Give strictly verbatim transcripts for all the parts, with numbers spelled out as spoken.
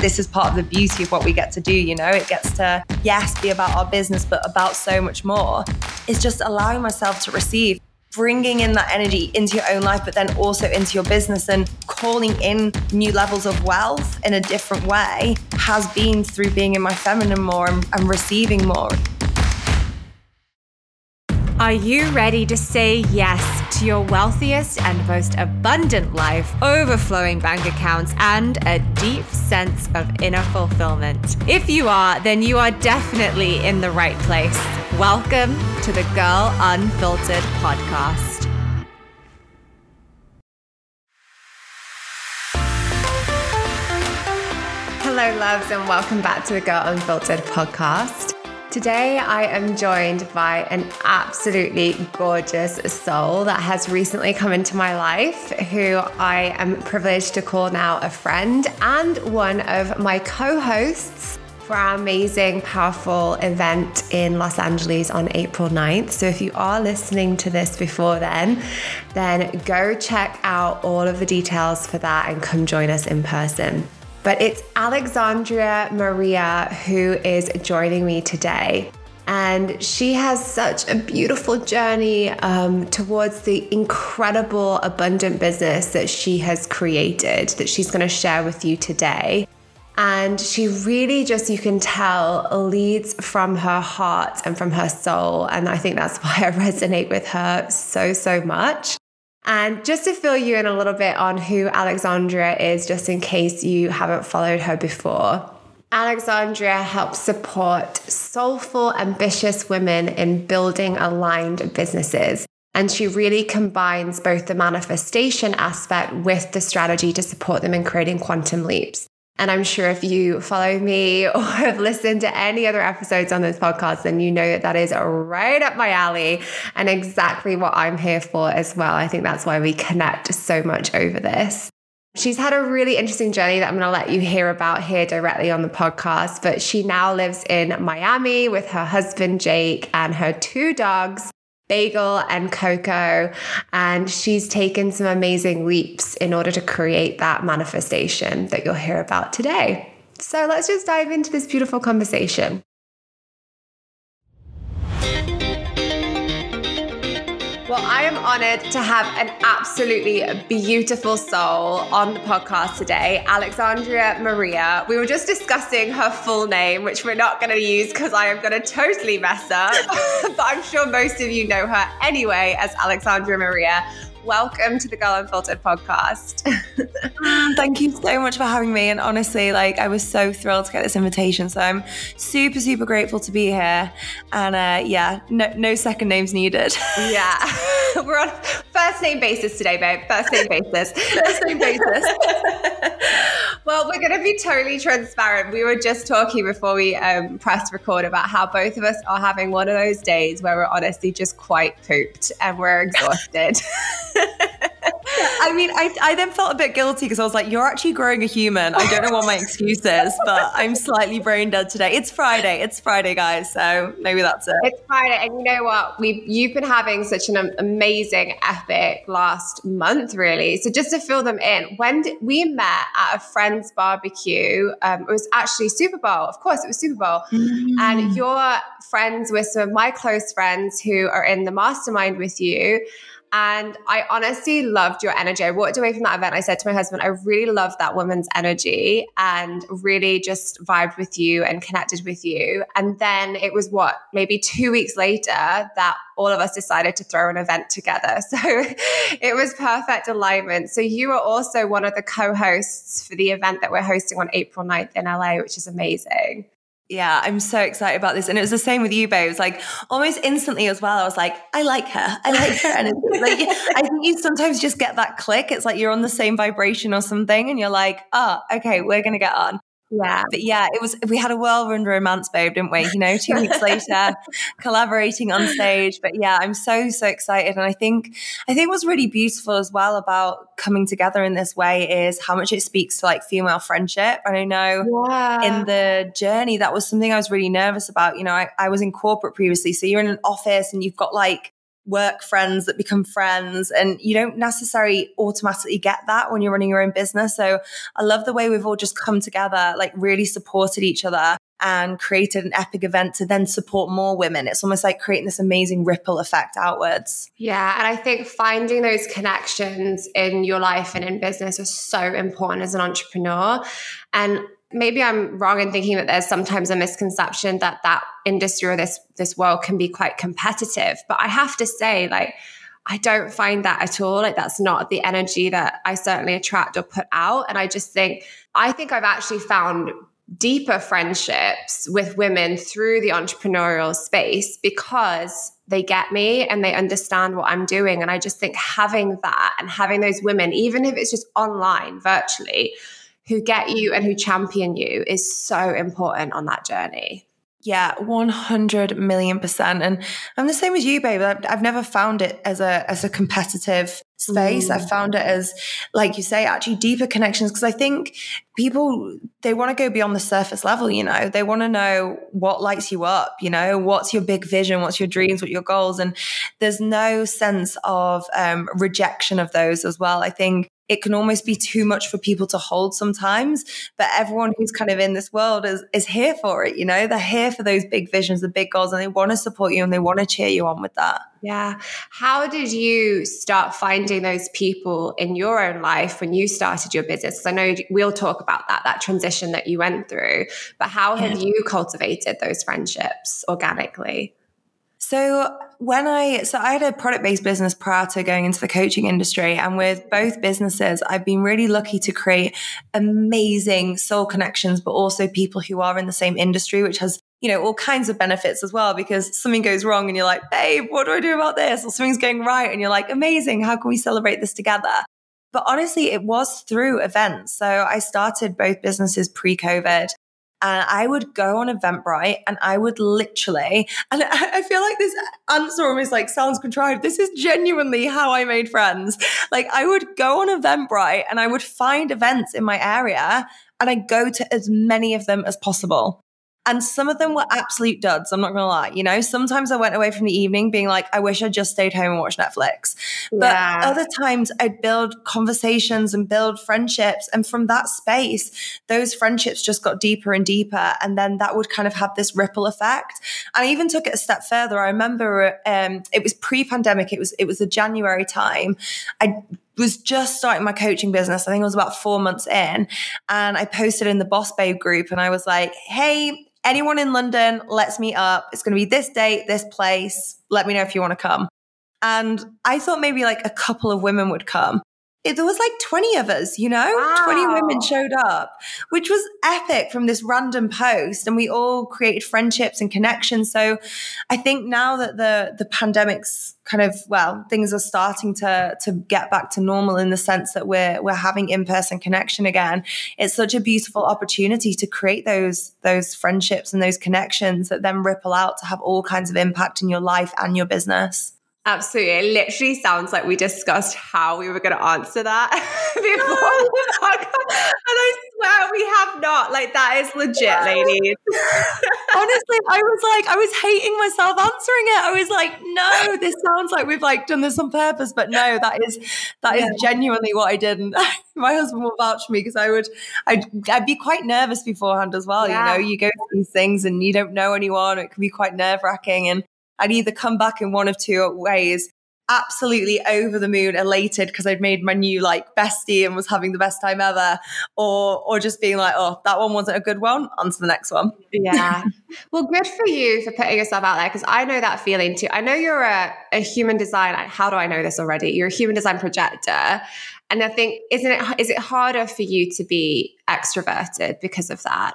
This is part of the beauty of what we get to do, you know? It gets to, yes, be about our business, but about so much more. It's just allowing myself to receive, bringing in that energy into your own life, but then also into your business, and calling in new levels of wealth in a different way has been through being in my feminine more and, and receiving more. Are you ready to say yes to your wealthiest and most abundant life, overflowing bank accounts, and a deep sense of inner fulfillment? If you are, then you are definitely in the right place. Welcome to the Girl Unfiltered Podcast. Hello, loves, and welcome back to the Girl Unfiltered Podcast. Today, I am joined by an absolutely gorgeous soul that has recently come into my life, who I am privileged to call now a friend and one of my co-hosts for our amazing, powerful event in Los Angeles on April ninth. So if you are listening to this before then, then go check out all of the details for that and come join us in person. But it's Alexandria Maria who is joining me today. And she has such a beautiful journey um, towards the incredible, abundant business that she has created that she's going to share with you today. And she really just, you can tell, leads from her heart and from her soul. And I think that's why I resonate with her so, so much. And just to fill you in a little bit on who Alexandria is, just in case you haven't followed her before, Alexandria helps support soulful, ambitious women in building aligned businesses. And she really combines both the manifestation aspect with the strategy to support them in creating quantum leaps. And I'm sure if you follow me or have listened to any other episodes on this podcast, then you know that that is right up my alley and exactly what I'm here for as well. I think that's why we connect so much over this. She's had a really interesting journey that I'm going to let you hear about here directly on the podcast, but she now lives in Miami with her husband, Jake, and her two dogs, Bagel and Coco, and she's taken some amazing leaps in order to create that manifestation that you'll hear about today. So let's just dive into this beautiful conversation. Well, I am honored to have an absolutely beautiful soul on the podcast today, Alexandria Maria. We were just discussing her full name, which we're not going to use because I am going to totally mess up, but I'm sure most of you know her anyway as Alexandria Maria. Welcome to the Girl Unfiltered Podcast. Thank you so much for having me. And honestly, like, I was so thrilled to get this invitation. So I'm super, super grateful to be here. And uh, yeah, no, no second names needed. Yeah. We're on first name basis today, babe. First name basis. First name basis. Well, we're going to be totally transparent. We were just talking before we um, pressed record about how both of us are having one of those days where we're honestly just quite pooped and we're exhausted. I mean, I, I then felt a bit guilty because I was like, you're actually growing a human. I don't know what my excuse is, but I'm slightly brain dead today. It's Friday. It's Friday, guys. So maybe that's it. It's Friday. And you know what? We've, you've been having such an amazing, epic last month, really. So just to fill them in, when did, we met at a friend's barbecue. Um, it was actually Super Bowl. Of course, it was Super Bowl. Mm-hmm. And your friends were some of my close friends who are in the mastermind with you. And I honestly loved your energy. I walked away from that event. I said to my husband, I really loved that woman's energy and really just vibed with you and connected with you. And then it was what, maybe two weeks later that all of us decided to throw an event together. So it was perfect alignment. So you are also one of the co-hosts for the event that we're hosting on April ninth in L A, which is amazing. Yeah, I'm so excited about this. And it was the same with you, babe. It was like almost instantly as well. I was like, I like her. I like her. And it's like, I think you sometimes just get that click. It's like you're on the same vibration or something and you're like, oh, okay, we're going to get on. Yeah. But yeah, it was, we had a whirlwind romance, babe, didn't we? You know, two weeks later, collaborating on stage. But yeah, I'm so, so excited. And I think, I think what's really beautiful as well about coming together in this way is how much it speaks to like female friendship. And I know yeah. in the journey, that was something I was really nervous about. You know, I, I was in corporate previously. So you're in an office and you've got like work friends that become friends, and you don't necessarily automatically get that when you're running your own business. So I love the way we've all just come together, like really supported each other and created an epic event to then support more women. It's almost like creating this amazing ripple effect outwards. Yeah. And I think finding those connections in your life and in business is so important as an entrepreneur. And maybe I'm wrong in thinking that there's sometimes a misconception that that industry or this, this world can be quite competitive. But I have to say, like, I don't find that at all. Like, that's not the energy that I certainly attract or put out. And I just think, I think I've actually found deeper friendships with women through the entrepreneurial space because they get me and they understand what I'm doing. And I just think having that and having those women, even if it's just online, virtually, who get you and who champion you is so important on that journey. Yeah, one hundred million percent. And I'm the same as you, babe. I've, I've never found it as a as a competitive space. Mm. I found it as, like you say, actually deeper connections, because I think people, they want to go beyond the surface level, you know. They want to know what lights you up, you know, what's your big vision, what's your dreams, what your goals. And there's no sense of um, rejection of those as well. I think it can almost be too much for people to hold sometimes, but everyone who's kind of in this world is, is here for it. You know, they're here for those big visions, the big goals, and they want to support you and they want to cheer you on with that. Yeah. How did you start finding those people in your own life when you started your business? Because I know we'll talk about that, that transition that you went through, but how yeah. have you cultivated those friendships organically? So when I, so I had a product-based business prior to going into the coaching industry, and with both businesses, I've been really lucky to create amazing soul connections, but also people who are in the same industry, which has, you know, all kinds of benefits as well, because something goes wrong and you're like, babe, what do I do about this? Or something's going right and you're like, amazing, how can we celebrate this together? But honestly, it was through events. So I started both businesses pre-COVID. And I would go on Eventbrite and I would literally, and I feel like this answer almost like sounds contrived. This is genuinely how I made friends. Like, I would go on Eventbrite and I would find events in my area and I'd go to as many of them as possible. And some of them were absolute duds. I'm not going to lie. You know, sometimes I went away from the evening being like, I wish I just stayed home and watched Netflix. But yeah. other times I'd build conversations and build friendships. And from that space, those friendships just got deeper and deeper. And then that would kind of have this ripple effect. And I even took it a step further. I remember um, it was pre-pandemic. It was, it was the January time. I was just starting my coaching business. I think it was about four months in. And I posted in the Boss Babe group and I was like, hey, anyone in London, let's meet up. It's going to be this date, this place. Let me know if you want to come. And I thought maybe like a couple of women would come. It, there was like twenty of us, you know, wow. twenty women showed up, which was epic from this random post. And we all created friendships and connections. So I think now that the, the pandemic's kind of, well, things are starting to, to get back to normal in the sense that we're, we're having in-person connection again. It's such a beautiful opportunity to create those, those friendships and those connections that then ripple out to have all kinds of impact in your life and your business. Absolutely. It literally sounds like we discussed how we were going to answer that before the podcast. And I swear we have not. Like, that is legit, ladies. Honestly, I was like, I was hating myself answering it. I was like, no, this sounds like we've like done this on purpose. But no, that is that yeah. is genuinely what I did. And my husband will vouch for me because I would, I'd, I'd be quite nervous beforehand as well. Yeah. You know, you go to these things and you don't know anyone. It can be quite nerve wracking. And I'd either come back in one of two ways, absolutely over the moon, elated because I'd made my new like bestie and was having the best time ever, or or just being like, oh, that one wasn't a good one, on to the next one. Yeah. Well, good for you for putting yourself out there, because I know that feeling too. I know you're a, a human design. How do I know this already? You're a human design projector. And I think, isn't it, is it harder for you to be extroverted because of that?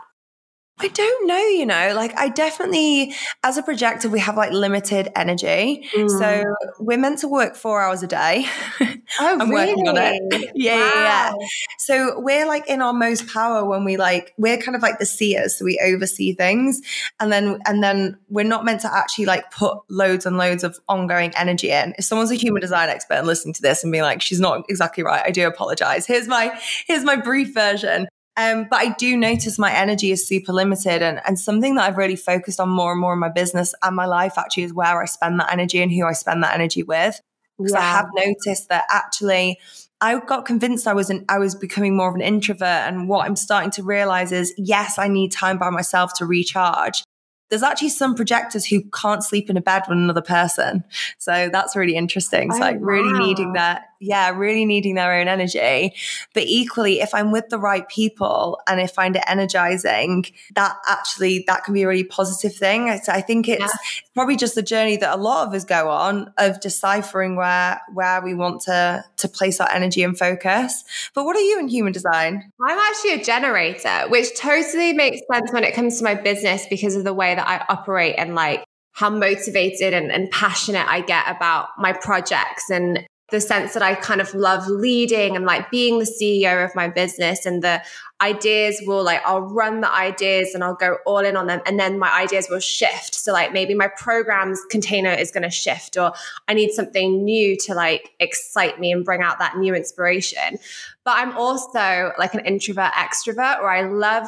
I don't know, you know, like I definitely, as a projector, we have like limited energy. Mm. So we're meant to work four hours a day. Oh, I'm really? Working on it. Yeah, wow. yeah, yeah. So we're like in our most power when we like, we're kind of like the seers. So we oversee things. And then, and then we're not meant to actually like put loads and loads of ongoing energy in. If someone's a human design expert and listening to this and being like, she's not exactly right, I do apologize. Here's my, here's my brief version. Um, but I do notice my energy is super limited, and, and something that I've really focused on more and more in my business and my life actually is where I spend that energy and who I spend that energy with. Because yeah. I have noticed that actually I got convinced I was an, I was becoming more of an introvert. And what I'm starting to realize is, yes, I need time by myself to recharge. There's actually some projectors who can't sleep in a bed with another person. So that's really interesting. It's oh, like really wow. needing that. Yeah. Really needing their own energy. But equally, if I'm with the right people and I find it energizing, that actually, that can be a really positive thing. It's, I think it's yeah. probably just the journey that a lot of us go on of deciphering where, where we want to, to place our energy and focus. But what are you in human design? I'm actually a generator, which totally makes sense when it comes to my business because of the way that I operate and like how motivated and, and passionate I get about my projects and the sense that I kind of love leading and like being the C E O of my business, and the ideas will like, I'll run the ideas and I'll go all in on them. And then my ideas will shift. So like maybe my programs container is going to shift, or I need something new to like excite me and bring out that new inspiration. But I'm also like an introvert extrovert where I love,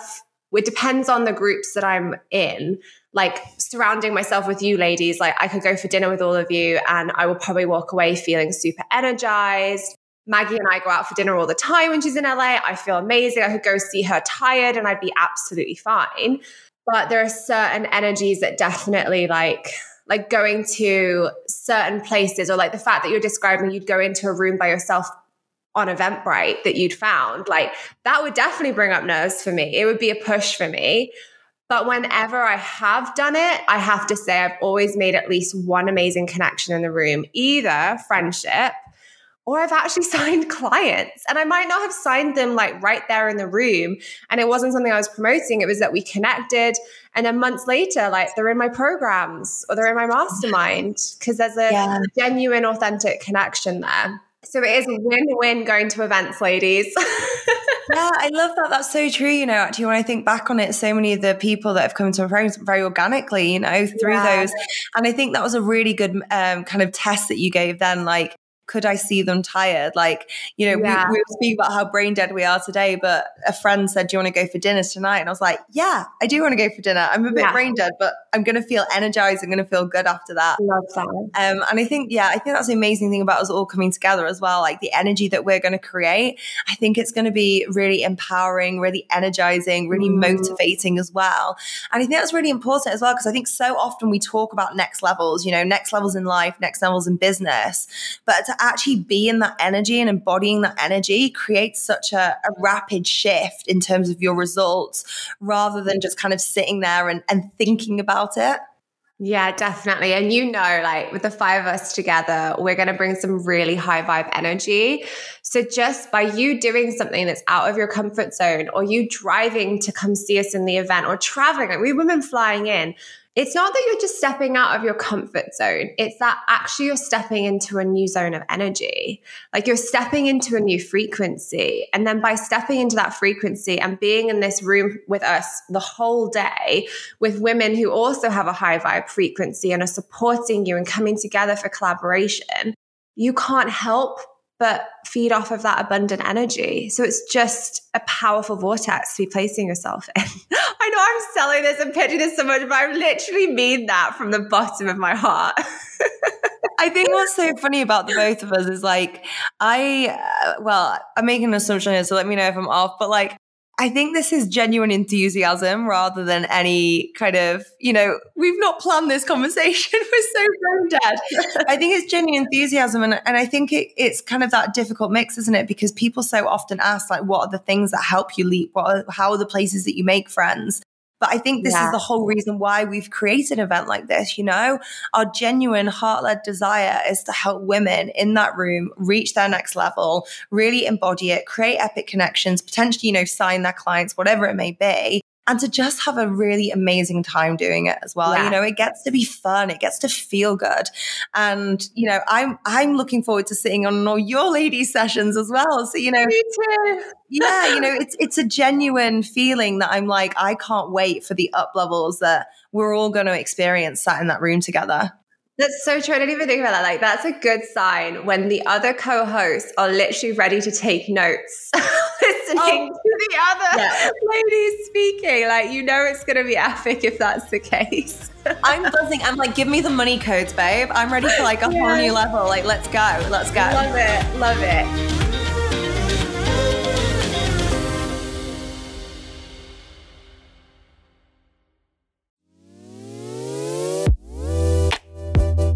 it depends on the groups that I'm in. Like surrounding myself with you ladies, like I could go for dinner with all of you and I will probably walk away feeling super energized. Maggie and I go out for dinner all the time when she's in L A. I feel amazing. I could go see her tired and I'd be absolutely fine. But there are certain energies that definitely like, like going to certain places, or like the fact that you're describing you'd go into a room by yourself on Eventbrite that you'd found, like that would definitely bring up nerves for me. It would be a push for me. But whenever I have done it, I have to say I've always made at least one amazing connection in the room, either friendship or I've actually signed clients. And I might not have signed them like right there in the room. And it wasn't something I was promoting. It was that we connected. And then months later, like they're in my programs or they're in my mastermind because there's a yeah. genuine, authentic connection there. So it is a win-win going to events, ladies. Yeah, I love that. That's so true. You know, actually, when I think back on it, so many of the people that have come to my programs very organically, you know, through yeah. those. And I think that was a really good um, kind of test that you gave then, like, could I see them tired? Like, you know, yeah. we, we were speaking about how brain dead we are today, but a friend said, do you want to go for dinner tonight? And I was like, yeah, I do want to go for dinner. I'm a bit yeah. brain dead, but I'm going to feel energized. I'm going to feel good after that. Love that. Um, and I think, yeah, I think that's the amazing thing about us all coming together as well. Like the energy that we're going to create, I think it's going to be really empowering, really energizing, really mm. motivating as well. And I think that's really important as well, because I think so often we talk about next levels, you know, next levels in life, next levels in business, but to actually be in that energy and embodying that energy creates such a, a rapid shift in terms of your results rather than just kind of sitting there and, and thinking about it. Yeah, definitely. And you know, like with the five of us together, we're going to bring some really high vibe energy. So just by you doing something that's out of your comfort zone, or you driving to come see us in the event, or traveling, like we women flying in, it's not that you're just stepping out of your comfort zone. It's that actually you're stepping into a new zone of energy. Like you're stepping into a new frequency. And then by stepping into that frequency and being in this room with us the whole day with women who also have a high vibe frequency and are supporting you and coming together for collaboration, you can't help but feed off of that abundant energy. So it's just a powerful vortex to be placing yourself in. I know I'm selling this and pitching this so much, but I literally mean that from the bottom of my heart. I think what's so funny about the both of us is like, I, uh, well, I'm making an assumption here, so let me know if I'm off, but like, I think this is genuine enthusiasm rather than any kind of, you know, we've not planned this conversation. We're so brain dead. I think it's genuine enthusiasm. And, and I think it, it's kind of that difficult mix, isn't it? Because people so often ask, like, what are the things that help you leap? What are, how are the places that you make friends? But I think this yeah. is the whole reason why we've created an event like this. You know, our genuine heart-led desire is to help women in that room reach their next level, really embody it, create epic connections, potentially, you know, sign their clients, whatever it may be, and to just have a really amazing time doing it as well. Yeah. You know, it gets to be fun. It gets to feel good. And, you know, I'm I'm looking forward to sitting on all your ladies' sessions as well. So, you know, me too. Yeah, you know, it's it's a genuine feeling that I'm like, I can't wait for the up levels that we're all going to experience sat in that room together. That's so true. I didn't even think about that. Like, that's a good sign when the other co-hosts are literally ready to take notes listening oh, to the other yeah. ladies speaking. Like, you know it's going to be epic if that's the case. I'm buzzing. I'm like, give me the money codes, babe. I'm ready for like a yeah. whole new level. Like, let's go. Let's go. Love it. Love it.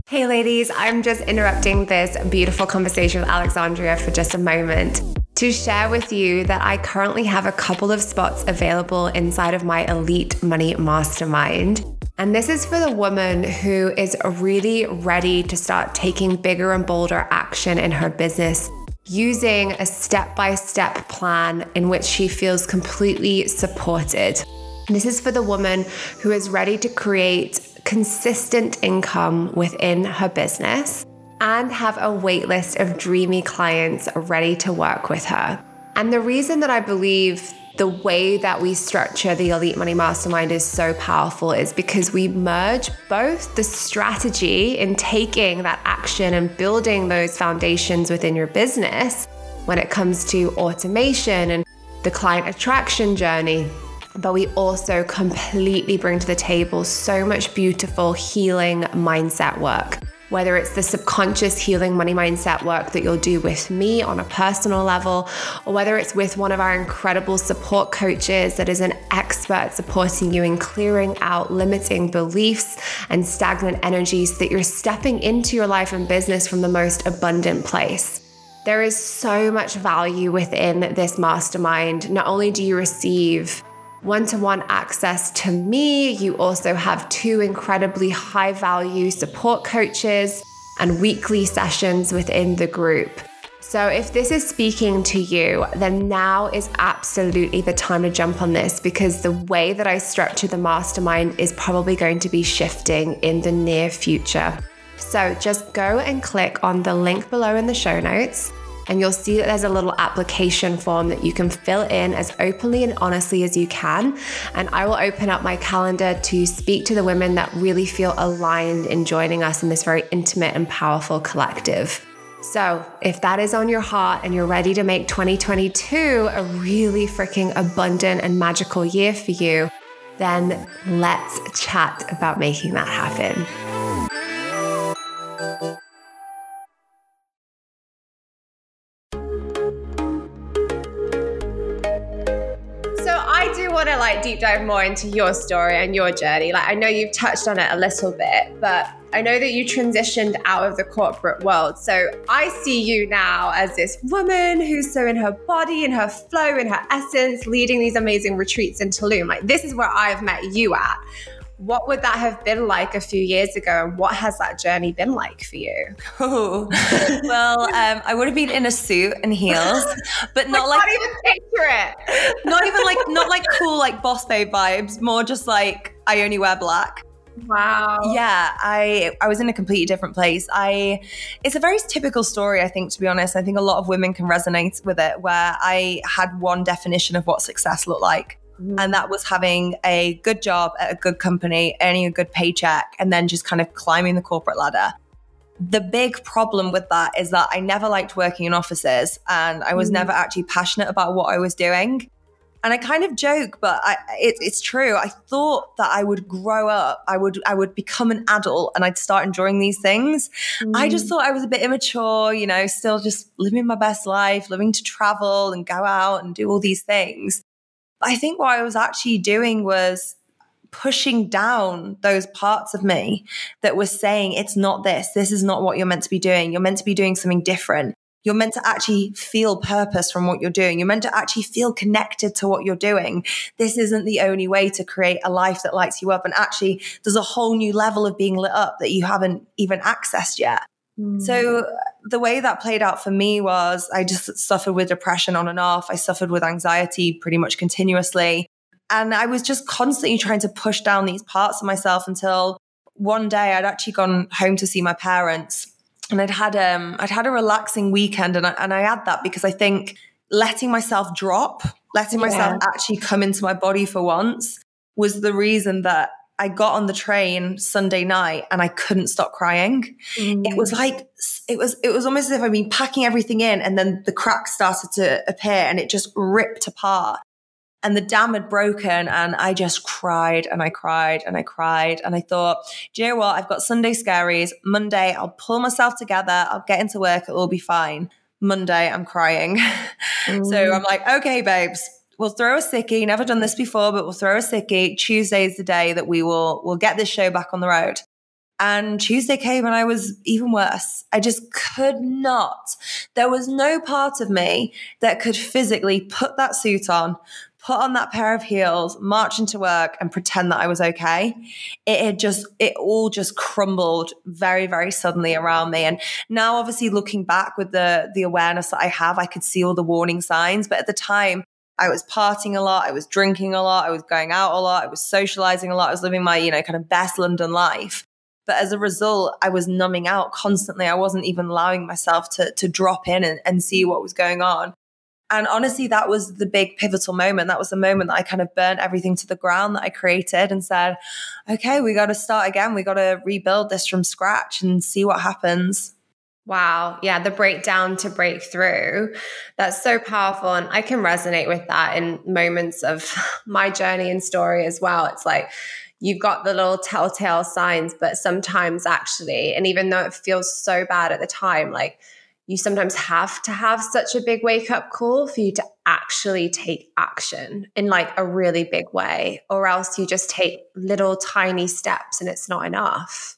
Hey ladies, I'm just interrupting this beautiful conversation with Alexandria for just a moment to share with you that I currently have a couple of spots available inside of my Elite Money Mastermind. And this is for the woman who is really ready to start taking bigger and bolder action in her business using a step-by-step plan in which she feels completely supported. This is for the woman who is ready to create consistent income within her business and have a waitlist of dreamy clients ready to work with her. And the reason that I believe the way that we structure the Elite Money Mastermind is so powerful is because we merge both the strategy in taking that action and building those foundations within your business when it comes to automation and the client attraction journey, but we also completely bring to the table so much beautiful healing mindset work, whether it's the subconscious healing money mindset work that you'll do with me on a personal level, or whether it's with one of our incredible support coaches that is an expert supporting you in clearing out limiting beliefs and stagnant energies so that you're stepping into your life and business from the most abundant place. There is so much value within this mastermind. Not only do you receive one-to-one access to me, you also have two incredibly high-value support coaches and weekly sessions within the group. So if this is speaking to you, then now is absolutely the time to jump on this, because the way that I structure the mastermind is probably going to be shifting in the near future. So just go and click on the link below in the show notes, and you'll see that there's a little application form that you can fill in as openly and honestly as you can. And I will open up my calendar to speak to the women that really feel aligned in joining us in this very intimate and powerful collective. So if that is on your heart and you're ready to make twenty twenty-two a really freaking abundant and magical year for you, then let's chat about making that happen. To like deep dive more into your story and your journey. Like, I know you've touched on it a little bit, but I know that you transitioned out of the corporate world. So I see you now as this woman who's so in her body, in her flow, in her essence, leading these amazing retreats in Tulum. Like, this is where I've met you at. What would that have been like a few years ago? And what has that journey been like for you? Oh, well, um, I would have been in a suit and heels, but not I like- I can't even picture it. Not even like, not like cool, like Boss Babe vibes, more just like, I only wear black. Wow. Yeah, I I was in a completely different place. I it's a very typical story, I think, to be honest. I think a lot of women can resonate with it, where I had one definition of what success looked like. And that was having a good job at a good company, earning a good paycheck, and then just kind of climbing the corporate ladder. The big problem with that is that I never liked working in offices, and I was mm. never actually passionate about what I was doing. And I kind of joke, but I, it, it's true. I thought that I would grow up, I would I would become an adult, and I'd start enjoying these things. Mm. I just thought I was a bit immature, you know, still just living my best life, loving to travel and go out and do all these things. I think what I was actually doing was pushing down those parts of me that were saying, it's not this. This is not what you're meant to be doing. You're meant to be doing something different. You're meant to actually feel purpose from what you're doing. You're meant to actually feel connected to what you're doing. This isn't the only way to create a life that lights you up. And actually, there's a whole new level of being lit up that you haven't even accessed yet. So the way that played out for me was I just suffered with depression on and off. I suffered with anxiety pretty much continuously. And I was just constantly trying to push down these parts of myself until one day I'd actually gone home to see my parents, and I'd had um I'd had a relaxing weekend. And I, and I had that because I think letting myself drop, letting myself yeah. actually come into my body for once was the reason that I got on the train Sunday night and I couldn't stop crying. Mm. It was like, it was, it was almost as if I'd been packing everything in and then the cracks started to appear and it just ripped apart and the dam had broken and I just cried and I cried and I cried. And I thought, do you know what? I've got Sunday scaries. Monday, I'll pull myself together. I'll get into work. It will be fine. Monday, I'm crying. Mm. So I'm like, okay, babes. We'll throw a sickie. Never done this before, but we'll throw a sickie. Tuesday's the day that we will we'll get this show back on the road. And Tuesday came and I was even worse. I just could not. There was no part of me that could physically put that suit on, put on that pair of heels, march into work and pretend that I was okay. It had just, it all just crumbled very, very suddenly around me. And now obviously looking back with the, the awareness that I have, I could see all the warning signs. But at the time, I was partying a lot. I was drinking a lot. I was going out a lot. I was socializing a lot. I was living my, you know, kind of best London life. But as a result, I was numbing out constantly. I wasn't even allowing myself to, to drop in and, and see what was going on. And honestly, that was the big pivotal moment. That was the moment that I kind of burnt everything to the ground that I created and said, okay, we got to start again. We got to rebuild this from scratch and see what happens. Wow. Yeah. The breakdown to breakthrough. That's so powerful. And I can resonate with that in moments of my journey and story as well. It's like, you've got the little telltale signs, but sometimes actually, and even though it feels so bad at the time, like you sometimes have to have such a big wake up call for you to actually take action in like a really big way, or else you just take little tiny steps and it's not enough.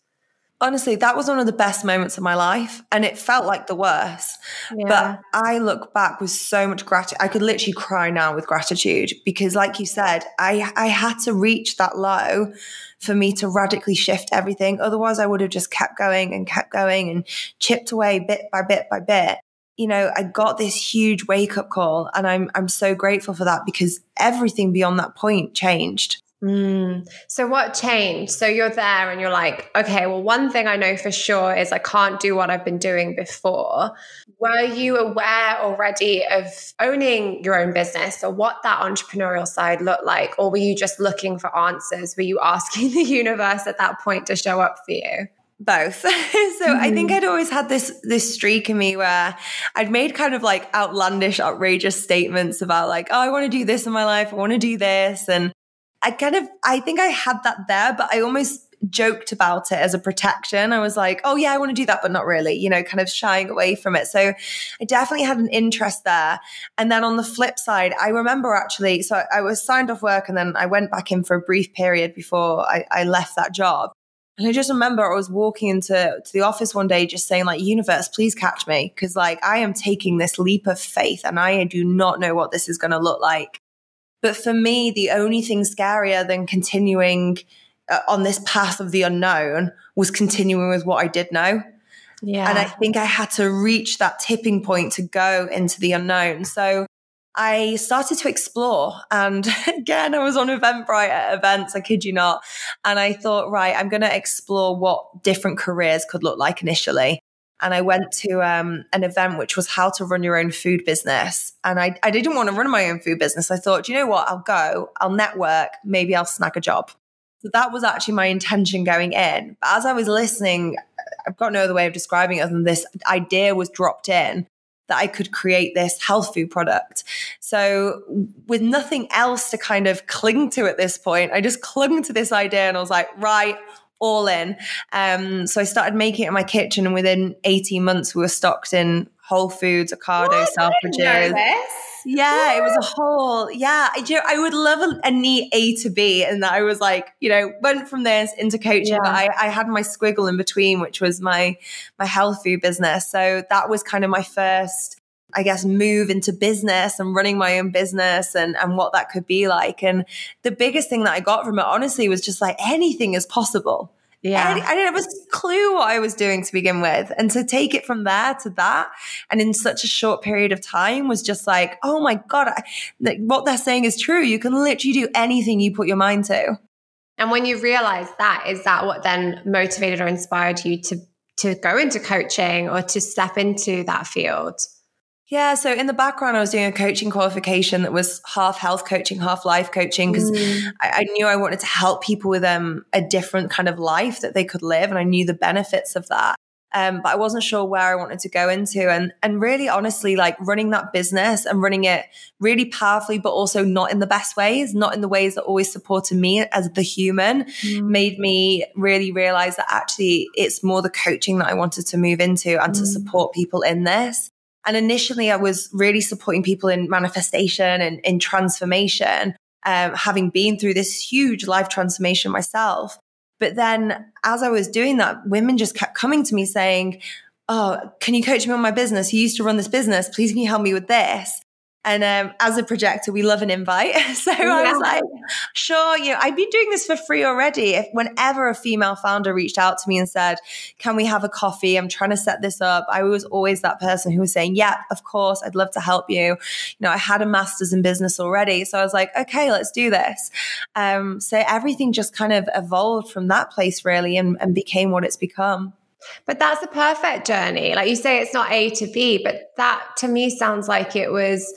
Honestly, that was one of the best moments of my life and it felt like the worst. Yeah. But I look back with so much gratitude. I could literally cry now with gratitude because like you said, I, I had to reach that low for me to radically shift everything. Otherwise, I would have just kept going and kept going and chipped away bit by bit by bit. You know, I got this huge wake-up call and I'm I'm so grateful for that because everything beyond that point changed. Mm. So what changed? So you're there and you're like, okay, well, one thing I know for sure is I can't do what I've been doing before. Were you aware already of owning your own business or what that entrepreneurial side looked like? Or were you just looking for answers? Were you asking the universe at that point to show up for you? Both. So mm-hmm. I think I'd always had this this streak in me where I'd made kind of like outlandish, outrageous statements about like, oh, I want to do this in my life. I want to do this. And I kind of, I think I had that there, but I almost joked about it as a protection. I was like, oh yeah, I want to do that, but not really, you know, kind of shying away from it. So I definitely had an interest there. And then on the flip side, I remember actually, so I was signed off work and then I went back in for a brief period before I, I left that job. And I just remember I was walking into to the office one day just saying like, universe, please catch me. Cause like I am taking this leap of faith and I do not know what this is going to look like. But for me, the only thing scarier than continuing uh, on this path of the unknown was continuing with what I did know. Yeah. And I think I had to reach that tipping point to go into the unknown. So I started to explore. And again, I was on Eventbrite at events, I kid you not. And I thought, right, I'm going to explore what different careers could look like initially. And I went to um, an event which was how to run your own food business. And I, I didn't want to run my own food business. I thought, you know what? I'll go, I'll network, maybe I'll snag a job. So that was actually my intention going in. But as I was listening, I've got no other way of describing it other than this idea was dropped in that I could create this health food product. So with nothing else to kind of cling to at this point, I just clung to this idea and I was like, right, all in. Um, so I started making it in my kitchen and within eighteen months, we were stocked in Whole Foods, Ocado, Selfridges. Yeah, what? It was a whole, yeah. I, you know, I would love a, a neat A to B. And that I was like, you know, went from this into coaching. Yeah. But I, I had my squiggle in between, which was my, my health food business. So that was kind of my first, I guess, move into business and running my own business and, and what that could be like. And the biggest thing that I got from it, honestly, was just like anything is possible. Yeah. I, I didn't have a clue what I was doing to begin with. And to take it from there to that and in such a short period of time was just like, oh my God, I, like, what they're saying is true. You can literally do anything you put your mind to. And when you realize that, is that what then motivated or inspired you to, to go into coaching or to step into that field? Yeah. So in the background, I was doing a coaching qualification that was half health coaching, half life coaching, because mm. I, I knew I wanted to help people with um, a different kind of life that they could live. And I knew the benefits of that. Um, but I wasn't sure where I wanted to go into. And and really, honestly, like running that business and running it really powerfully, but also not in the best ways, not in the ways that always supported me as the human, mm. made me really realize that actually it's more the coaching that I wanted to move into and mm. to support people in this. And initially, I was really supporting people in manifestation and in transformation, um, having been through this huge life transformation myself. But then as I was doing that, women just kept coming to me saying, oh, can you coach me on my business? You used to run this business. Please can you help me with this? And um, as a projector, we love an invite. So yeah. I was like, sure, you know, I've been doing this for free already. If whenever a female founder reached out to me and said, can we have a coffee? I'm trying to set this up. I was always that person who was saying, yeah, of course, I'd love to help you. You know, I had a master's in business already. So I was like, okay, let's do this. Um, so everything just kind of evolved from that place really and, and became what it's become. But that's the perfect journey. Like you say, it's not A to B, but that to me sounds like it was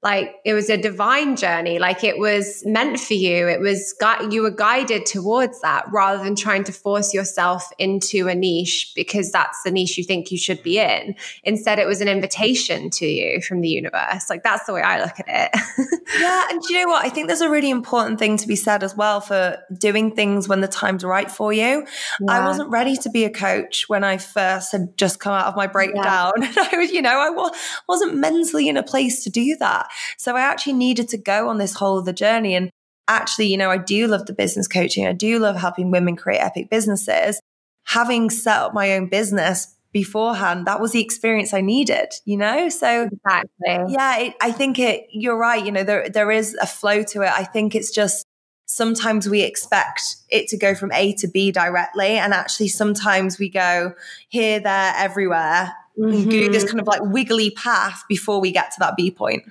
like it was a divine journey. Like it was meant for you. It was got, you were guided towards that rather than trying to force yourself into a niche because that's the niche you think you should be in. Instead, it was an invitation to you from the universe. Like that's the way I look at it. Yeah. And do you know what? I think there's a really important thing to be said as well for doing things when the time's right for you. Yeah. I wasn't ready to be a coach when I first had just come out of my breakdown. Yeah. And I was, you know, I wa- wasn't mentally in a place to do that. So I actually needed to go on this whole other journey. And actually, you know, I do love the business coaching. I do love helping women create epic businesses. Having set up my own business beforehand, that was the experience I needed, you know? So exactly. yeah, it, I think it, you're right. You know, there there is a flow to it. I think it's just sometimes we expect it to go from A to B directly. And actually sometimes we go here, there, everywhere. Mm-hmm. Do this kind of like wiggly path before we get to that B point.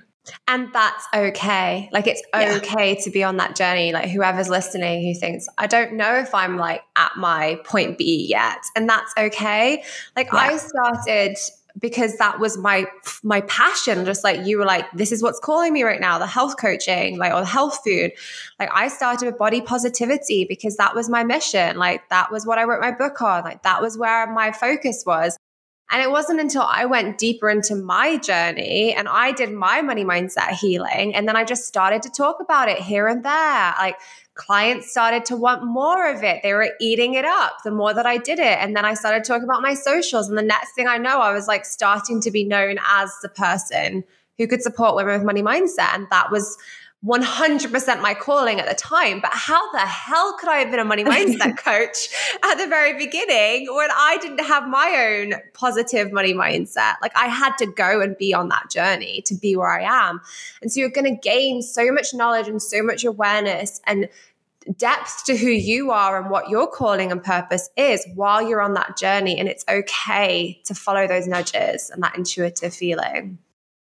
And that's okay. Like it's okay yeah. to be on that journey. Like whoever's listening who thinks, I don't know if I'm like at my point B yet. And that's okay. Like yeah. I started because that was my, my passion. Just like you were like, this is what's calling me right now, the health coaching, like, or the health food. Like I started with body positivity because that was my mission. Like that was what I wrote my book on. Like that was where my focus was. And it wasn't until I went deeper into my journey and I did my money mindset healing. And then I just started to talk about it here and there. Like clients started to want more of it. They were eating it up the more that I did it. And then I started talking about my socials. And the next thing I know, I was like starting to be known as the person who could support women with money mindset. And that was one hundred percent my calling at the time. But how the hell could I have been a money mindset coach at the very beginning when I didn't have my own positive money mindset? Like I had to go and be on that journey to be where I am. And so you're going to gain so much knowledge and so much awareness and depth to who you are and what your calling and purpose is while you're on that journey. And it's okay to follow those nudges and that intuitive feeling.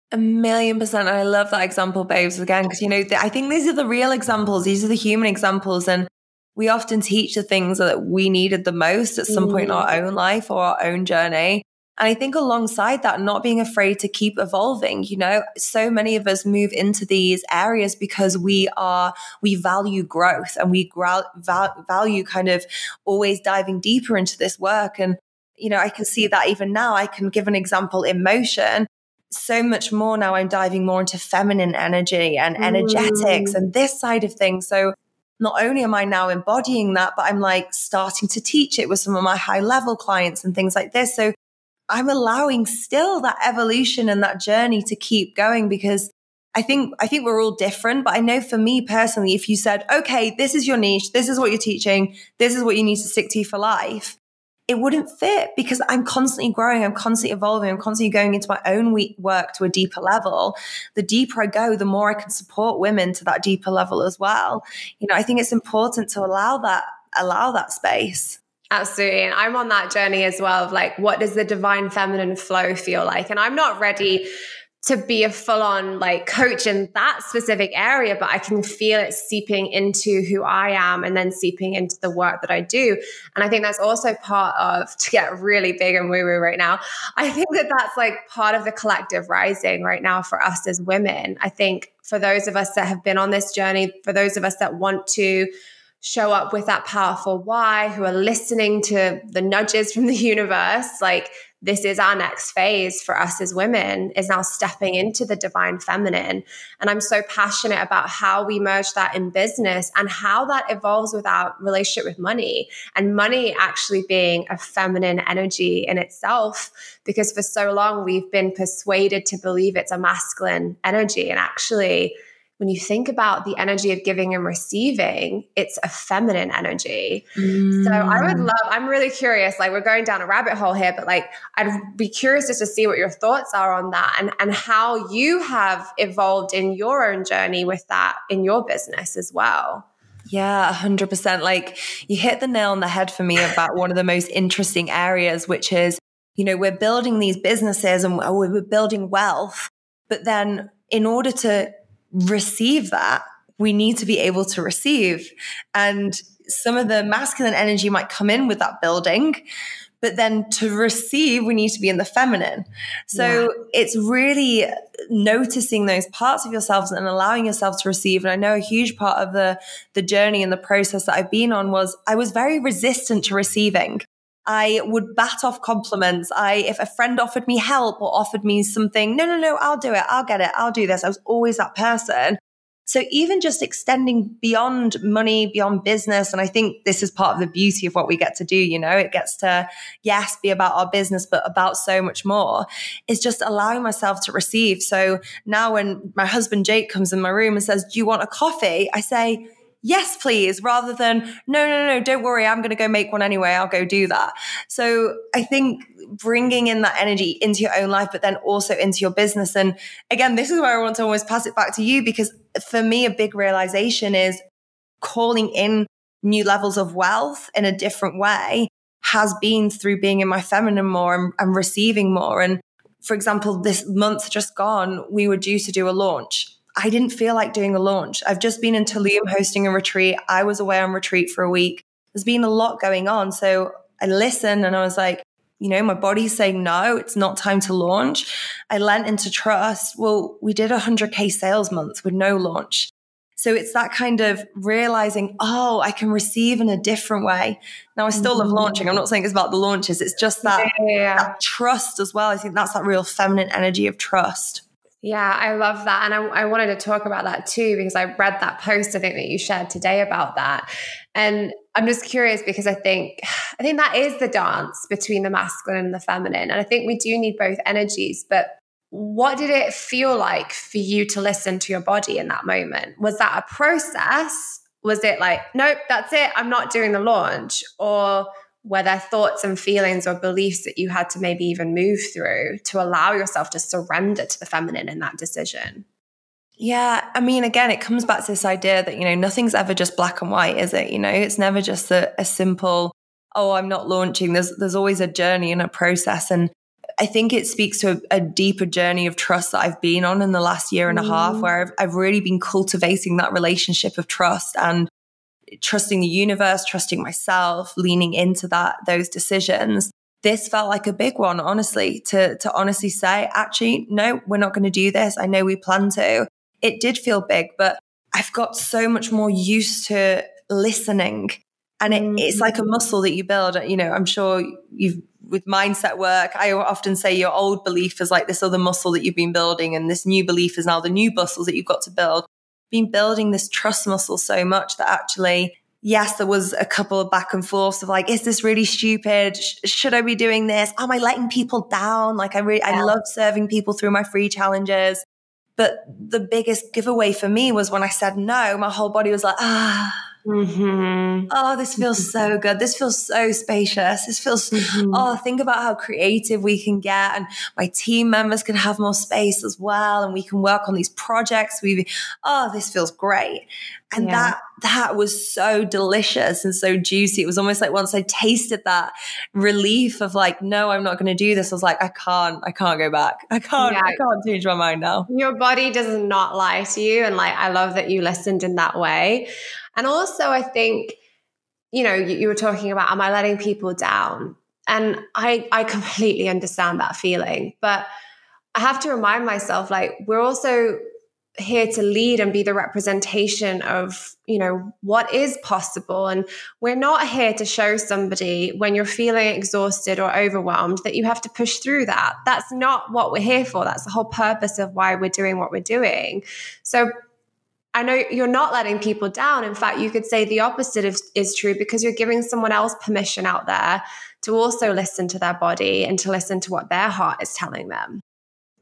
A million percent. And I love that example, babes, again, because, you know, th- I think these are the real examples. These are the human examples. And we often teach the things that we needed the most at some mm. point in our own life or our own journey. And I think alongside that, not being afraid to keep evolving, you know, so many of us move into these areas because we are, we value growth and we gra- val- value kind of always diving deeper into this work. And, you know, I can see that even now. I can give an example in motion. So much more now I'm diving more into feminine energy and energetics mm. and this side of things. So not only am I now embodying that, but I'm like starting to teach it with some of my high level clients and things like this. So I'm allowing still that evolution and that journey to keep going because I think, I think we're all different, but I know for me personally, if you said, okay, this is your niche, this is what you're teaching, this is what you need to stick to for life, it wouldn't fit because I'm constantly growing, I'm constantly evolving, I'm constantly going into my own work to a deeper level. The deeper I go, the more I can support women to that deeper level as well. You know, I think it's important to allow that, allow that space. Absolutely. And I'm on that journey as well of like, what does the divine feminine flow feel like? And I'm not ready to be a full-on like coach in that specific area, but I can feel it seeping into who I am and then seeping into the work that I do. And I think that's also part of, to get really big and woo-woo right now, I think that that's like part of the collective rising right now for us as women. I think for those of us that have been on this journey, for those of us that want to show up with that powerful why, who are listening to the nudges from the universe, like this is our next phase for us as women, is now stepping into the divine feminine. And I'm so passionate about how we merge that in business and how that evolves with our relationship with money, and money actually being a feminine energy in itself, because for so long we've been persuaded to believe it's a masculine energy. And actually, when you think about the energy of giving and receiving, it's a feminine energy. Mm. So I would love, I'm really curious, like we're going down a rabbit hole here, but like, I'd be curious just to see what your thoughts are on that, and, and how you have evolved in your own journey with that in your business as well. Yeah, one hundred percent. Like you hit the nail on the head for me about one of the most interesting areas, which is, you know, we're building these businesses and we're building wealth, but then in order to receive that, we need to be able to receive. And some of the masculine energy might come in with that building, but then to receive, we need to be in the feminine. So yeah. It's really noticing those parts of yourselves and allowing yourself to receive. And I know a huge part of the, the journey and the process that I've been on was I was very resistant to receiving. I would bat off compliments. I, if a friend offered me help or offered me something, no, no, no, I'll do it. I'll get it. I'll do this. I was always that person. So even just extending beyond money, beyond business. And I think this is part of the beauty of what we get to do. You know, it gets to, yes, be about our business, but about so much more. It's just allowing myself to receive. So now when my husband, Jake, comes in my room and says, do you want a coffee? I say, yes, please, rather than, no, no, no, don't worry, I'm going to go make one anyway, I'll go do that. So I think bringing in that energy into your own life, but then also into your business. And again, this is where I want to almost pass it back to you, because for me, a big realization is calling in new levels of wealth in a different way has been through being in my feminine more and, and receiving more. And for example, this month just gone, we were due to do a launch. I didn't feel like doing a launch. I've just been in Tulum hosting a retreat. I was away on retreat for a week. There's been a lot going on. So I listened and I was like, you know, my body's saying, no, it's not time to launch. I leant into trust. Well, we did a one hundred K sales month with no launch. So it's that kind of realizing, oh, I can receive in a different way. Now, I still love launching. I'm not saying it's about the launches. It's just that, yeah. that trust as well. I think that's that real feminine energy of trust. Yeah, I love that. And I, I wanted to talk about that too, because I read that post, I think, that you shared today about that. And I'm just curious, because I think, I think that is the dance between the masculine and the feminine. And I think we do need both energies. But what did it feel like for you to listen to your body in that moment? Was that a process? Was it like, nope, that's it, I'm not doing the launch? Or were there thoughts and feelings or beliefs that you had to maybe even move through to allow yourself to surrender to the feminine in that decision? Yeah. I mean, again, it comes back to this idea that, you know, nothing's ever just black and white, is it? You know, it's never just a, a simple, oh, I'm not launching. There's, there's always a journey and a process. And I think it speaks to a, a deeper journey of trust that I've been on in the last year and mm. a half, where I've, I've really been cultivating that relationship of trust and trusting the universe, trusting myself, leaning into that, those decisions. This felt like a big one, honestly, to, to honestly say, actually, no, we're not going to do this. I know we plan to. It did feel big, but I've got so much more used to listening. And it, it's like a muscle that you build. You know, I'm sure you've, with mindset work, I often say your old belief is like this other muscle that you've been building, and this new belief is now the new muscles that you've got to build. Been building this trust muscle so much that actually, yes, there was a couple of back and forths of like, is this really stupid? Sh- should I be doing this? Am I letting people down? Like I really, yeah. I love serving people through my free challenges. But the biggest giveaway for me was when I said no, my whole body was like, ah, mm-hmm. oh, this feels so good. This feels so spacious. This feels, mm-hmm. oh, think about how creative we can get. And my team members can have more space as well. And we can work on these projects. We, oh, this feels great. And yeah. that that was so delicious and so juicy. It was almost like once I tasted that relief of like, no, I'm not going to do this. I was like, I can't, I can't go back. I can't, yeah. I can't change my mind now. Your body does not lie to you. And like, I love that you listened in that way. And also I think, you know, you, you were talking about, am I letting people down? And I, I completely understand that feeling, but I have to remind myself, like, we're also here to lead and be the representation of, you know, what is possible. And we're not here to show somebody when you're feeling exhausted or overwhelmed that you have to push through that. That's not what we're here for. That's the whole purpose of why we're doing what we're doing. So I know you're not letting people down. In fact, you could say the opposite is, is true, because you're giving someone else permission out there to also listen to their body and to listen to what their heart is telling them.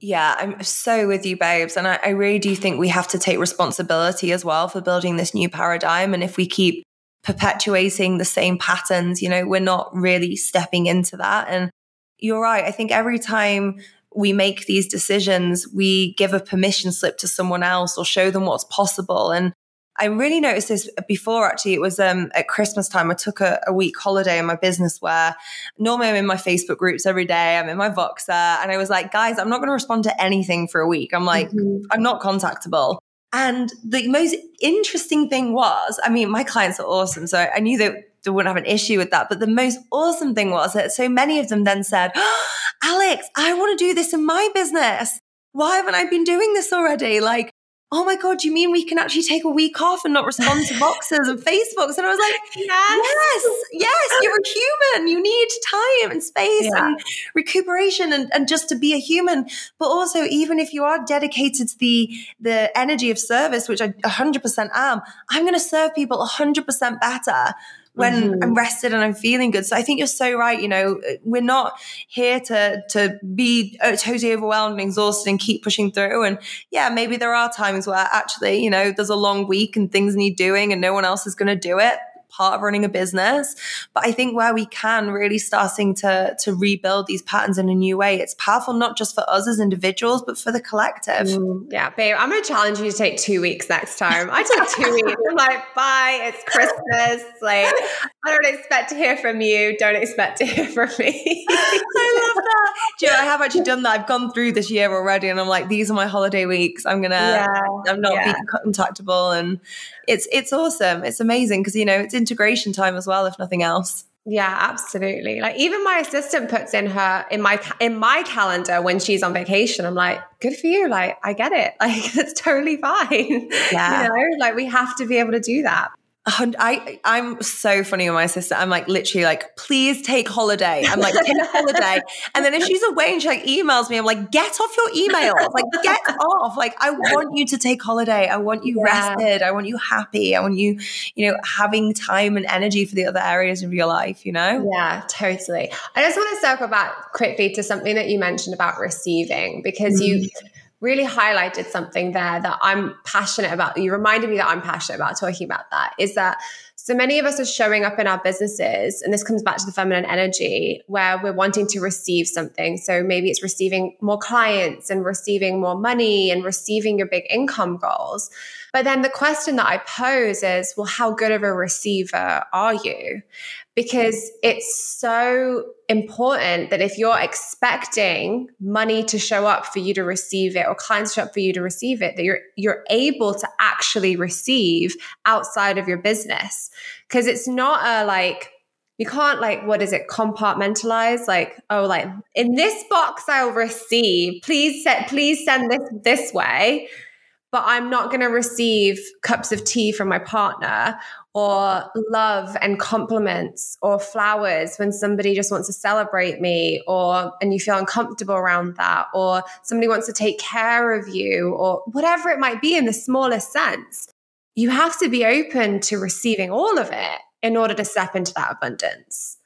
Yeah, I'm so with you, babes. And I, I really do think we have to take responsibility as well for building this new paradigm. And if we keep perpetuating the same patterns, you know, we're not really stepping into that. And you're right. I think every time we make these decisions, we give a permission slip to someone else or show them what's possible. And I really noticed this before, actually. It was um, at Christmas time. I took a, a week holiday in my business where normally I'm in my Facebook groups every day. I'm in my Voxer. And I was like, guys, I'm not going to respond to anything for a week. I'm like, mm-hmm. I'm not contactable. And the most interesting thing was, I mean, my clients are awesome. So I knew that they wouldn't have an issue with that. But the most awesome thing was that so many of them then said, oh, Alex, I want to do this in my business. Why haven't I been doing this already? Like, oh my God, you mean we can actually take a week off and not respond to Voxers and Facebooks? And I was like, yes, yes, yes, you're a human. You need time and space yeah. and recuperation and, and just to be a human. But also, even if you are dedicated to the, the energy of service, which I one hundred percent am, I'm going to serve people one hundred percent better when mm-hmm. I'm rested and I'm feeling good. So I think you're so right. You know, we're not here to to be totally overwhelmed and exhausted and keep pushing through. And yeah, maybe there are times where actually, you know, there's a long week and things need doing and no one else is going to do it. Part of running a business. But I think where we can really starting to to rebuild these patterns in a new way, it's powerful, not just for us as individuals, but for the collective. Mm, yeah, babe, I'm going to challenge you to take two weeks next time. I took two weeks. I'm like, bye, it's Christmas. Like, I don't expect to hear from you. Don't expect to hear from me. I love that. Do you know, I have actually done that. I've gone through this year already and I'm like, these are my holiday weeks. I'm going to, yeah, I'm not yeah. being contactable. And it's, it's awesome. It's amazing because, you know, it's integration time as well, if nothing else. Yeah, absolutely. Like even my assistant puts in her, in my, in my calendar when she's on vacation, I'm like, good for you. Like, I get it. Like, it's totally fine. Yeah. You know, like we have to be able to do that. I, I'm so funny with my sister. I'm like literally like, please take holiday. I'm like, take holiday. And then if she's away and she like emails me, I'm like, get off your email. Like, get off. Like, I want you to take holiday. I want you yeah. rested. I want you happy. I want you, you know, having time and energy for the other areas of your life, you know? Yeah, totally. I just want to circle back quickly to something that you mentioned about receiving, because mm. you really highlighted something there that I'm passionate about. You reminded me that I'm passionate about talking about that, is that so many of us are showing up in our businesses, and this comes back to the feminine energy, where we're wanting to receive something. So maybe it's receiving more clients and receiving more money and receiving your big income goals. But then the question that I pose is, well, how good of a receiver are you? Because it's so important that if you're expecting money to show up for you to receive it, or clients to show up for you to receive it, that you're you're able to actually receive outside of your business. Because it's not a like, you can't like, what is it, compartmentalize? Like, oh, like in this box I'll receive. Please set, please send this this way. But I'm not going to receive cups of tea from my partner, or love and compliments, or flowers when somebody just wants to celebrate me, or and you feel uncomfortable around that, or somebody wants to take care of you, or whatever it might be in the smallest sense. You have to be open to receiving all of it in order to step into that abundance.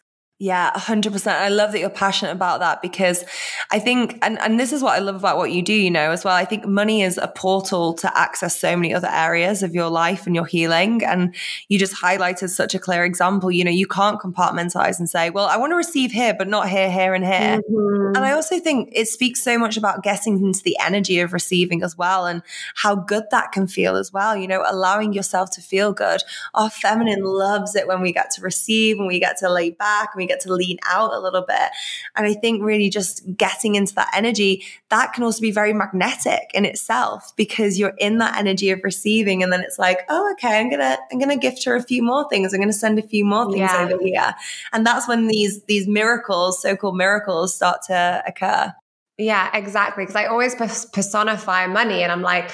Yeah, one hundred percent. I love that you're passionate about that, because I think, and, and this is what I love about what you do, you know, as well. I think money is a portal to access so many other areas of your life and your healing. And you just highlighted such a clear example. You know, you can't compartmentalize and say, well, I want to receive here, but not here, here, and here. Mm-hmm. And I also think it speaks so much about getting into the energy of receiving as well, and how good that can feel as well. You know, allowing yourself to feel good. Our feminine loves it when we get to receive, when we get to lay back, when we get to lean out a little bit. And I think really just getting into that energy, that can also be very magnetic in itself, because you're in that energy of receiving, and then it's like, oh, okay, I'm gonna I'm gonna gift her a few more things, I'm gonna send a few more things yeah. over here. And that's when these these miracles, so-called miracles, start to occur. Yeah, exactly. Because I always personify money, and I'm like,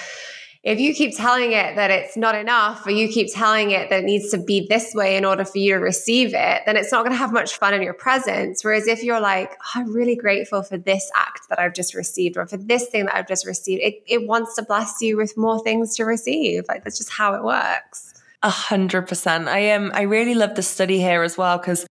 if you keep telling it that it's not enough, or you keep telling it that it needs to be this way in order for you to receive it, then it's not going to have much fun in your presence. Whereas if you're like, oh, I'm really grateful for this act that I've just received, or for this thing that I've just received, it, it wants to bless you with more things to receive. Like, that's just how it works. A hundred percent. I am. Um, I really love the study here as well, because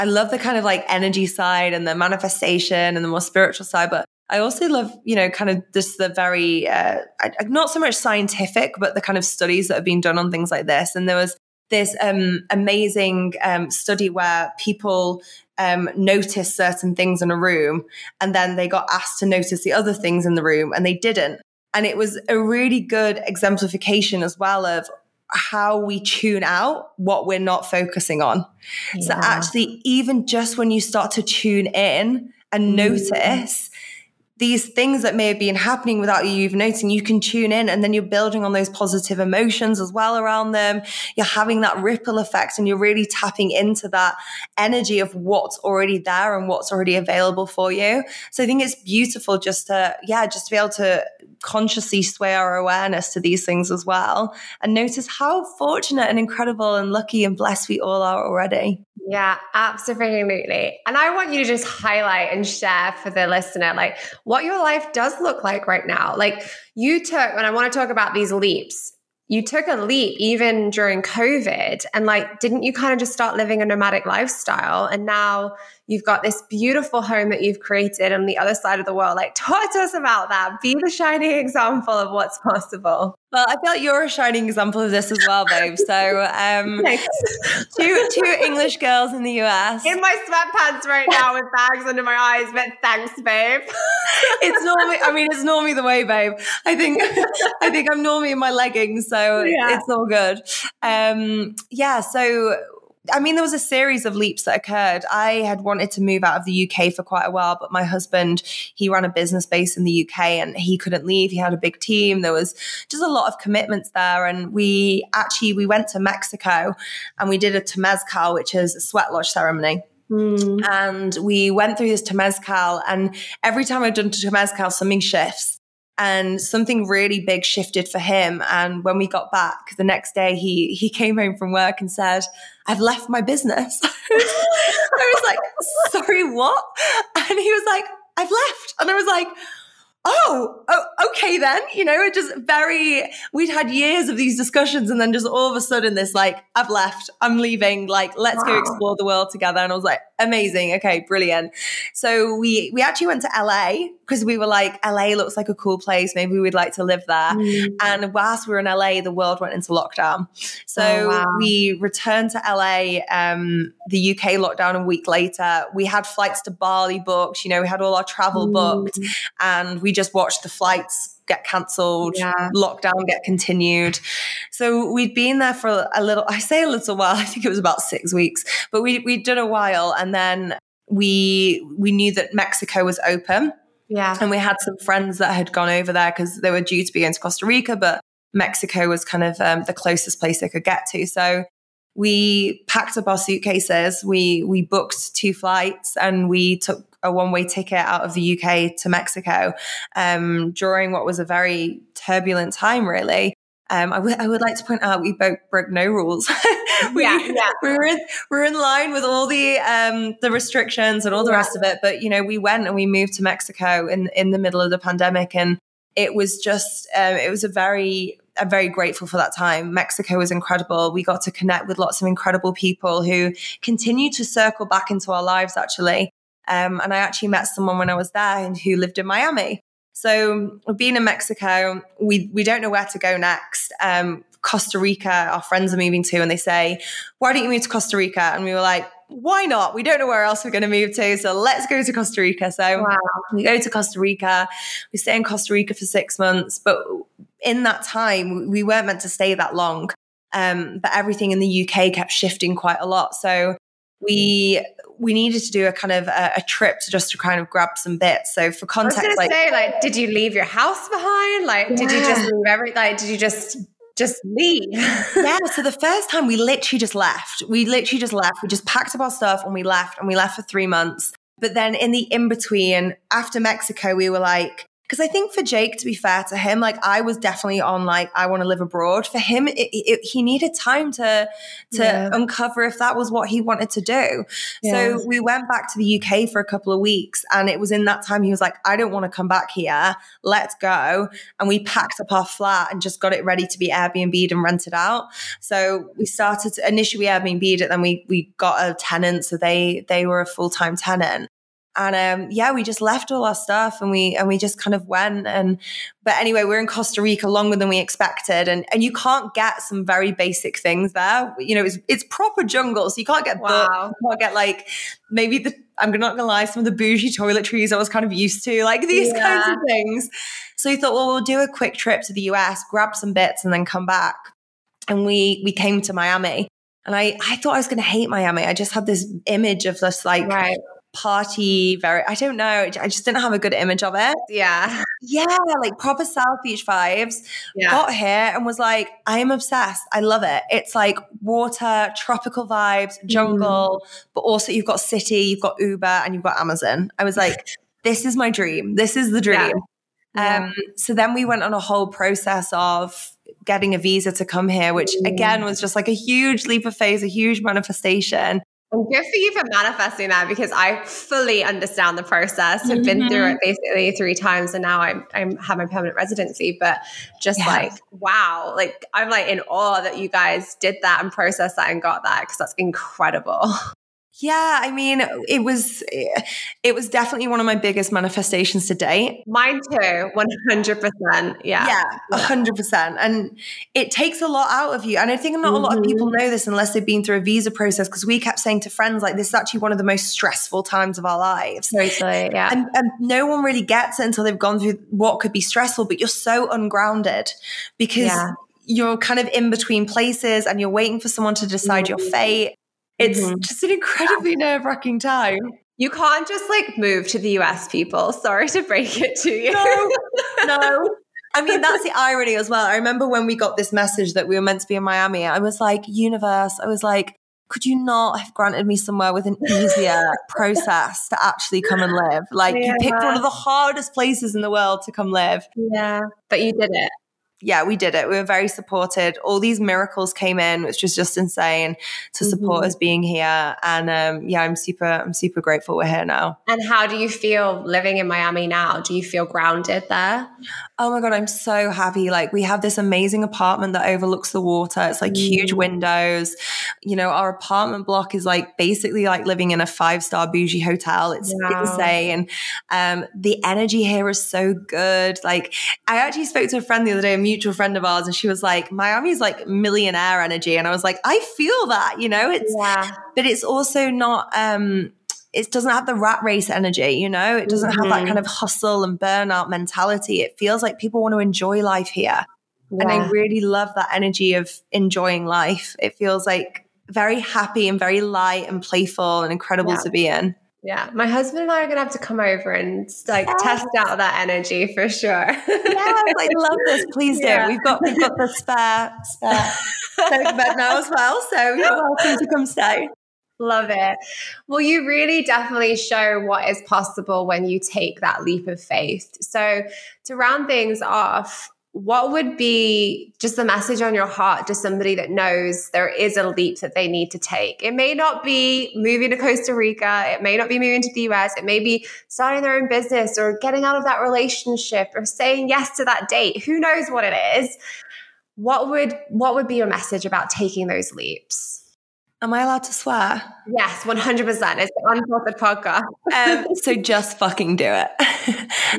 I love the kind of like energy side and the manifestation and the more spiritual side, but I also love, you know, kind of just the very, uh, not so much scientific, but the kind of studies that have been done on things like this. And there was this um, amazing um, study where people um, noticed certain things in a room, and then they got asked to notice the other things in the room, and they didn't. And it was a really good exemplification as well of how we tune out what we're not focusing on. Yeah. So actually, even just when you start to tune in and notice, mm-hmm. these things that may have been happening without you even noticing, you can tune in, and then you're building on those positive emotions as well around them. You're having that ripple effect, and you're really tapping into that energy of what's already there and what's already available for you. So I think it's beautiful just to, yeah, just to be able to consciously sway our awareness to these things as well, and notice how fortunate and incredible and lucky and blessed we all are already. Yeah, absolutely. And I want you to just highlight and share for the listener, like, what your life does look like right now. Like, you took, and I want to talk about these leaps, you took a leap even during COVID, and like, didn't you kind of just start living a nomadic lifestyle? And now you've got this beautiful home that you've created on the other side of the world. Like, talk to us about that. Be the shining example of what's possible. Well, I feel like you're a shining example of this as well, babe. So um, two, two English girls in the U S. In my sweatpants right now with bags under my eyes, but thanks, babe. It's normally, I mean, it's normally the way, babe. I think, I think I'm normally in my leggings, so yeah. It's all good. Um, yeah, so... I mean, there was a series of leaps that occurred. I had wanted to move out of the U K for quite a while, but my husband, he ran a business base in the U K, and he couldn't leave. He had a big team. There was just a lot of commitments there. And we actually, we went to Mexico, and we did a Temezcal, which is a sweat lodge ceremony. Mm. And we went through this Temezcal, and every time I've done Temezcal, something shifts. And something really big shifted for him. And when we got back the next day, he he came home from work and said, I've left my business. I was like, sorry, what? And he was like, I've left. And I was like, oh, oh, okay then. You know, it just very, we'd had years of these discussions, and then just all of a sudden this like, I've left, I'm leaving, like, let's wow. go explore the world together. And I was like, amazing. Okay, brilliant. So we, we actually went to L A, because we were like, L A looks like a cool place. Maybe we'd like to live there. Mm-hmm. And whilst we were in L A, the world went into lockdown. So oh, wow. we returned to L A, um, the U K lockdown a week later. We had flights to Bali booked. You know, we had all our travel mm. booked, and we just watched the flights get cancelled, yeah. lockdown get continued. So we'd been there for a little, I say a little while, I think it was about six weeks, but we, we'd done a while. And then we, we knew that Mexico was open. Yeah. And we had some friends that had gone over there, because they were due to be going to Costa Rica, but Mexico was kind of um, the closest place they could get to. So we packed up our suitcases, we, we booked two flights, and we took a one-way ticket out of the U K to Mexico um, during what was a very turbulent time, really. Um, I, w- I would like to point out we both broke no rules. we, yeah, yeah. we were in, we were in line with all the um, the restrictions and all the yeah. rest of it. But, you know, we went and we moved to Mexico in in the middle of the pandemic, and it was just um, it was a very I'm very grateful for that time. Mexico was incredible. We got to connect with lots of incredible people who continue to circle back into our lives, actually. Um, and I actually met someone when I was there and who lived in Miami. So being in Mexico, we we don't know where to go next. Um, Costa Rica, our friends are moving to, and they say, why don't you move to Costa Rica? And we were like, why not? We don't know where else we're going to move to. So let's go to Costa Rica. So wow. We go to Costa Rica. We stay in Costa Rica for six months. But in that time, we weren't meant to stay that long. Um, but everything in the U K kept shifting quite a lot. So we we needed to do a kind of a, a trip to just to kind of grab some bits. So for context, I was gonna like, say, like, did you leave your house behind? Like, yeah. did you just leave everything? Like, did you just... Just leave. Yeah. So the first time we literally just left. We literally just left. We just packed up our stuff and we left and we left for three months. But then in the in-between, after Mexico, we were like, because I think for Jake, to be fair to him, like I was definitely on like, I want to live abroad. For him, it, it, he needed time to to yeah. uncover if that was what he wanted to do. Yeah. So we went back to the U K for a couple of weeks. And it was in that time he was like, I don't want to come back here. Let's go. And we packed up our flat and just got it ready to be Airbnb'd and rented out. So we started to, initially we Airbnb'd it, then we we got a tenant. So they they were a full-time tenant. And um, yeah, we just left all our stuff and we and we just kind of went. And but anyway, we're in Costa Rica longer than we expected, and and you can't get some very basic things there. You know, it's it's proper jungle, so you can't get wow. books, you can't get like maybe the I'm not gonna lie, some of the bougie toiletries I was kind of used to, like these yeah. kinds of things. So we thought, well, we'll do a quick trip to the U S, grab some bits, and then come back. And we we came to Miami, and I I thought I was gonna hate Miami. I just had this image of this like. Right. Party, very, I don't know. I just didn't have a good image of it. Yeah. Yeah. Like proper South Beach vibes. Yeah. Got here and was like, I am obsessed. I love it. It's like water, tropical vibes, jungle, mm. but also you've got city, you've got Uber and you've got Amazon. I was like, this is my dream. This is the dream. Yeah. Um, yeah. So then we went on a whole process of getting a visa to come here, which mm. again was just like a huge leap of faith, a huge manifestation. And good for you for manifesting that, because I fully understand the process. I've mm-hmm. been through it basically three times and now I'm, I'm have my permanent residency, but just yeah. like, wow. Like I'm like in awe that you guys did that and processed that and got that, because that's incredible. Yeah. I mean, it was, it was definitely one of my biggest manifestations to date. Mine too. one hundred percent. Yeah. Yeah. A hundred percent. And it takes a lot out of you. And I think not mm-hmm. a lot of people know this unless they've been through a visa process. Cause we kept saying to friends, like, this is actually one of the most stressful times of our lives. Totally, yeah. And, and no one really gets it until they've gone through what could be stressful, but you're so ungrounded because yeah. you're kind of in between places and you're waiting for someone to decide mm-hmm. your fate. It's mm-hmm. just an incredibly nerve-wracking time. You can't just like move to the U S, people. Sorry to break it to you. No, no. I mean, that's the irony as well. I remember when we got this message that we were meant to be in Miami, I was like, universe, I was like, could you not have granted me somewhere with an easier process to actually come and live? Like yeah. you picked one of the hardest places in the world to come live. Yeah, but you did it. Yeah, we did it. We were very supported. All these miracles came in, which was just insane to support mm-hmm. us being here. And um, yeah, I'm super, I'm super grateful we're here now. And how do you feel living in Miami now? Do you feel grounded there? Oh my God, I'm so happy. Like we have this amazing apartment that overlooks the water. It's like mm. huge windows. You know, our apartment block is like basically like living in a five-star bougie hotel. It's wow. insane. Um, the energy here is so good. Like I actually spoke to a friend the other day, mutual friend of ours, and she was like, Miami's like millionaire energy, and I was like, I feel that, you know. It's yeah. but it's also not um it doesn't have the rat race energy, you know. It doesn't mm-hmm. have that kind of hustle and burnout mentality. It feels like people want to enjoy life here yeah. and I really love that energy of enjoying life. It feels like very happy and very light and playful and incredible yeah. to be in. Yeah. My husband and I are going to have to come over and like yes. test out that energy for sure. Yeah, I like, love this. Please do. Yeah. We've got, we've got the spare, spare sofa bed now as well. So you're welcome to come stay. Love it. Well, you really definitely show what is possible when you take that leap of faith. So to round things off, what would be just the message on your heart to somebody that knows there is a leap that they need to take? It may not be moving to Costa Rica. It may not be moving to the U S. It may be starting their own business or getting out of that relationship or saying yes to that date. Who knows what it is? What would what would be your message about taking those leaps? Am I allowed to swear? Yes, one hundred percent. It's an unfiltered podcast. um, so just fucking do it.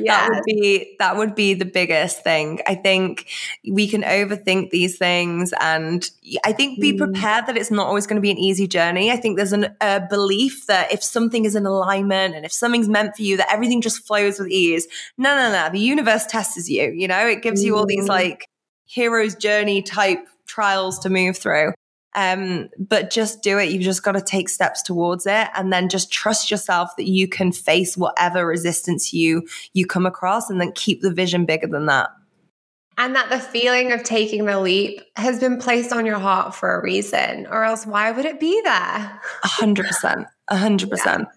Yes. That would be that would be the biggest thing. I think we can overthink these things, and I think be prepared that it's not always going to be an easy journey. I think there's an, a belief that if something is in alignment and if something's meant for you, that everything just flows with ease. No, no, no. The universe tests you. You know, it gives you all these like hero's journey type trials to move through. Um, but just do it. You've just got to take steps towards it, and then just trust yourself that you can face whatever resistance you you come across, and then keep the vision bigger than that. And that the feeling of taking the leap has been placed on your heart for a reason, or else why would it be there? A hundred percent. A hundred percent.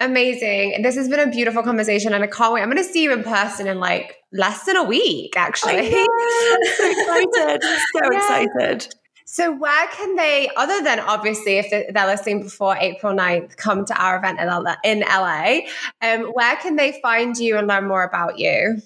Amazing. This has been a beautiful conversation, and I can't wait. I'm going to see you in person in like less than a week, actually. I know. So excited. So yeah. excited. So where can they, other than obviously if they're listening before April ninth, come to our event in L A, um, where can they find you and learn more about you?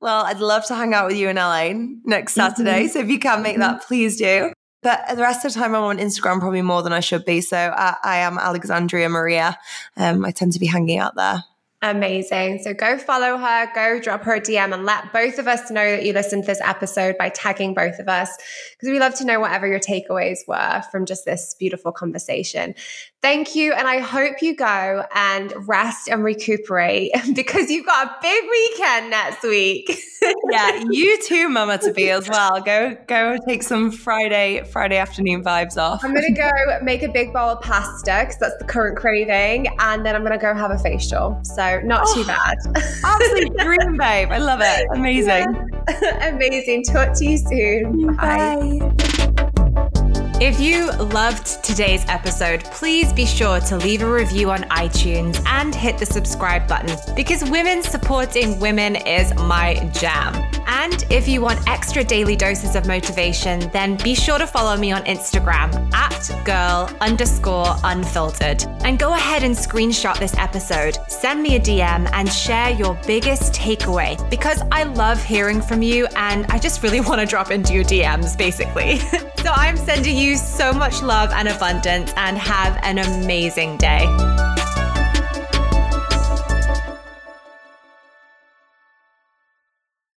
Well, I'd love to hang out with you in L A next Saturday. Mm-hmm. So if you can make that, please do. But the rest of the time I'm on Instagram probably more than I should be. So I, I am Alexandria Maria. Um, I tend to be hanging out there. Amazing. So go follow her, go drop her a D M, and let both of us know that you listened to this episode by tagging both of us, because we love to know whatever your takeaways were from just this beautiful conversation. Thank you. And I hope you go and rest and recuperate, because you've got a big weekend next week. Yeah, you too, mama to be as well. Go go take some Friday Friday afternoon vibes off. I'm going to go make a big bowl of pasta, because that's the current craving. And then I'm going to go have a facial. So not oh, too bad. Absolute dream, babe. I love it. Amazing. Yeah. Amazing. Talk to you soon. Bye. Bye. If you loved today's episode, please be sure to leave a review on iTunes and hit the subscribe button, because women supporting women is my jam. And if you want extra daily doses of motivation, then be sure to follow me on Instagram at girl underscore unfiltered. And go ahead and screenshot this episode, send me a D M, and share your biggest takeaway, because I love hearing from you and I just really want to drop into your D Ms basically. So I'm sending you so much love and abundance, and have an amazing day.